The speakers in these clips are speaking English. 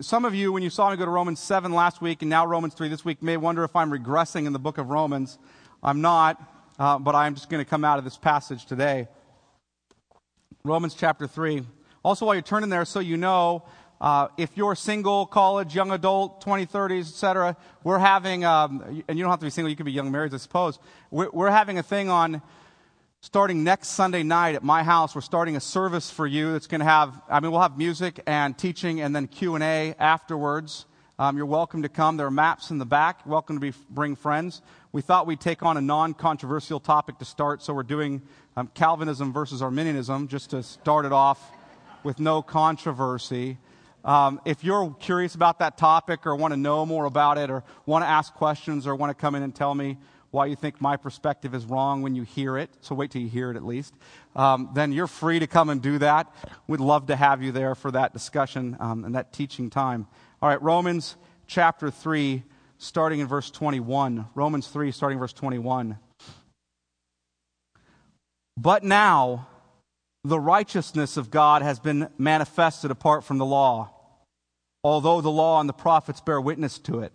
Some of you, when you saw me go to Romans 7 last week and now Romans 3 this week, may wonder if I'm regressing in the book of Romans. I'm not, but I'm just going to come out of this passage today. Romans chapter 3. Also, while you're turning there, so you know, if you're single, college, young adult, 20s, 30s, etc., we're having, and you don't have to be single, you could be young married, I suppose. We're having a thing on, starting next Sunday night at my house, we're starting a service for you that's going to have, we'll have music and teaching and then Q&A afterwards. You're welcome to come. There are maps in the back. Welcome to bring friends. We thought we'd take on a non-controversial topic to start, so we're doing Calvinism versus Arminianism, just to start it off with no controversy. If you're curious about that topic or want to know more about it or want to ask questions or want to come in and tell me why you think my perspective is wrong when you hear it, so wait till you hear it at least, then you're free to come and do that. We'd love to have you there for that discussion and that teaching time. All right, Romans chapter 3, starting in verse 21. Romans 3, starting verse 21. But now the righteousness of God has been manifested apart from the law, although the law and the prophets bear witness to it.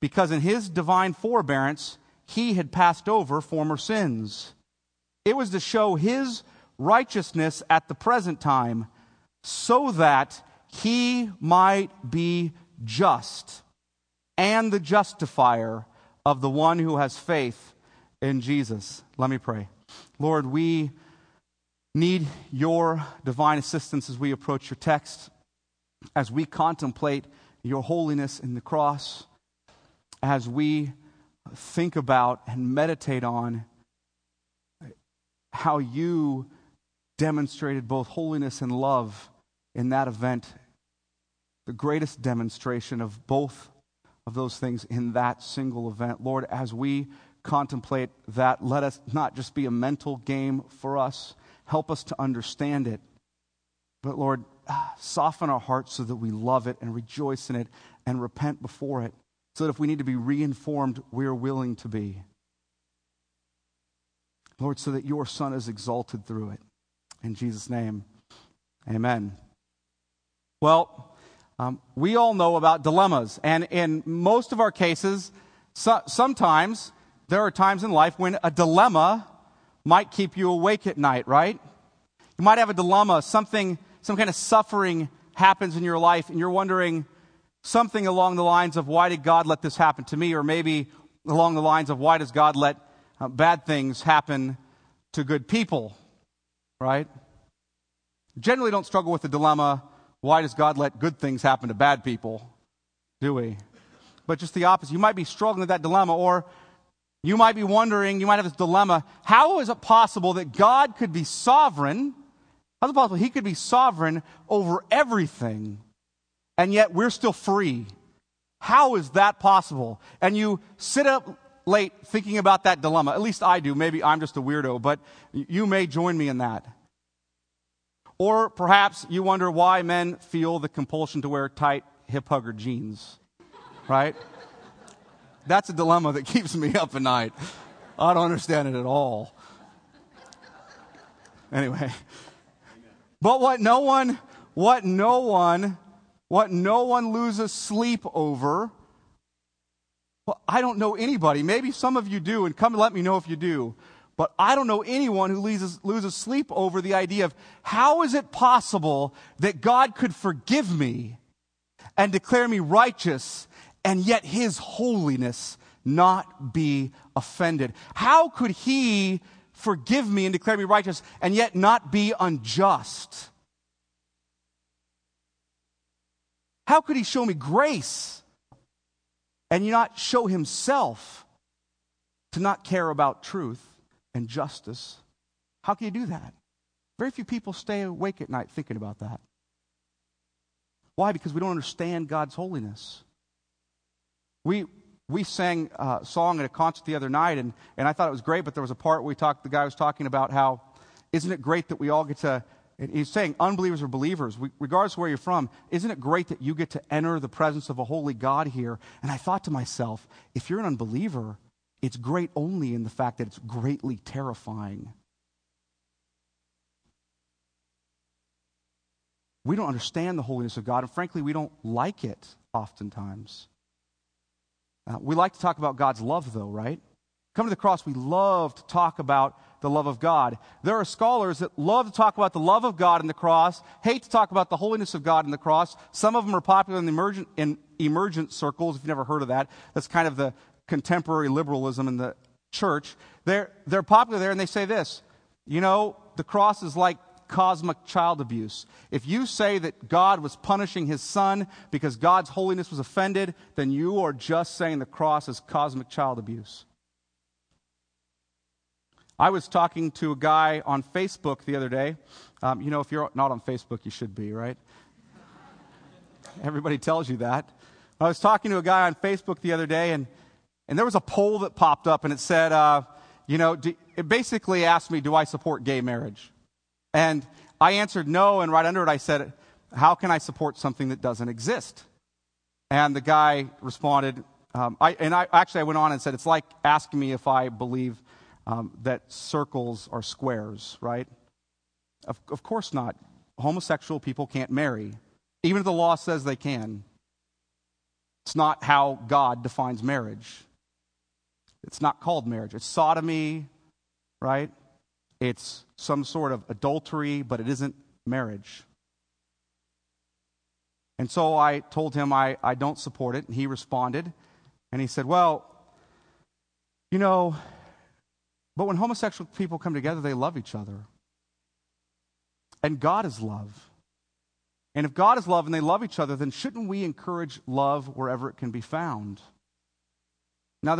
because in His divine forbearance, He had passed over former sins. It was to show His righteousness at the present time, so that He might be just and the justifier of the one who has faith in Jesus. Let me pray. Lord, we need Your divine assistance as we approach Your text, as we contemplate Your holiness in the cross, as we think about and meditate on how You demonstrated both holiness and love in that event, the greatest demonstration of both of those things in that single event. Lord, as we contemplate that, let us not just be a mental game for us. Help us to understand it. But Lord, soften our hearts so that we love it and rejoice in it and repent before it, so that if we need to be reinformed, we're willing to be. Lord, so that Your Son is exalted through it. In Jesus' name, amen. Well, we all know about dilemmas. And in most of our cases, sometimes there are times in life when a dilemma might keep you awake at night, right? You might have a dilemma. Some kind of suffering happens in your life, and you're wondering something along the lines of, why did God let this happen to me? Or maybe along the lines of, why does God let bad things happen to good people, right? Generally don't struggle with the dilemma, why does God let good things happen to bad people, do we? But just the opposite. You might be struggling with that dilemma, or you might be wondering, you might have this dilemma, how is it possible that God could be sovereign? How is it possible He could be sovereign over everything, and yet we're still free? How is that possible? And you sit up late thinking about that dilemma. At least I do. Maybe I'm just a weirdo, but you may join me in that. Or perhaps you wonder why men feel the compulsion to wear tight hip-hugger jeans, right? That's a dilemma that keeps me up at night. I don't understand it at all. Anyway. But what no one loses sleep over, well, I don't know anybody. Maybe some of you do, and come and let me know if you do. But I don't know anyone who loses sleep over the idea of, how is it possible that God could forgive me and declare me righteous, and yet His holiness not be offended? How could He forgive me and declare me righteous, and yet not be unjust? How could He show me grace and not show Himself to not care about truth and justice? How can You do that? Very few people stay awake at night thinking about that. Why? Because we don't understand God's holiness. We sang a song at a concert the other night, and I thought it was great, but there was a part where the guy was talking about how, isn't it great that we all get to, and he's saying unbelievers or believers, regardless of where you're from, isn't it great that you get to enter the presence of a holy God here? And I thought to myself, if you're an unbeliever, it's great only in the fact that it's greatly terrifying. We don't understand the holiness of God, and frankly, we don't like it oftentimes. We like to talk about God's love, though, right? Come to the cross, we love to talk about the love of God. There are scholars that love to talk about the love of God in the cross, hate to talk about the holiness of God in the cross. Some of them are popular in the emergent circles, if you've never heard of that. That's kind of the contemporary liberalism in the church. They're popular there, and they say this, the cross is like cosmic child abuse. If you say that God was punishing his son because God's holiness was offended, then you are just saying the cross is cosmic child abuse. I was talking to a guy on Facebook the other day. If you're not on Facebook, you should be, right? Everybody tells you that. I was talking to a guy on Facebook the other day, and there was a poll that popped up, and it said, it basically asked me, do I support gay marriage? And I answered no, and right under it I said, how can I support something that doesn't exist? And the guy responded, I went on and said, it's like asking me if I believe that circles are squares, right? Of course not. Homosexual people can't marry, even if the law says they can. It's not how God defines marriage. It's not called marriage. It's sodomy, right? It's some sort of adultery, but it isn't marriage. And so I told him I don't support it, and he responded, and he said, well, but when homosexual people come together, they love each other. And God is love. And if God is love and they love each other, then shouldn't we encourage love wherever it can be found? Now, there's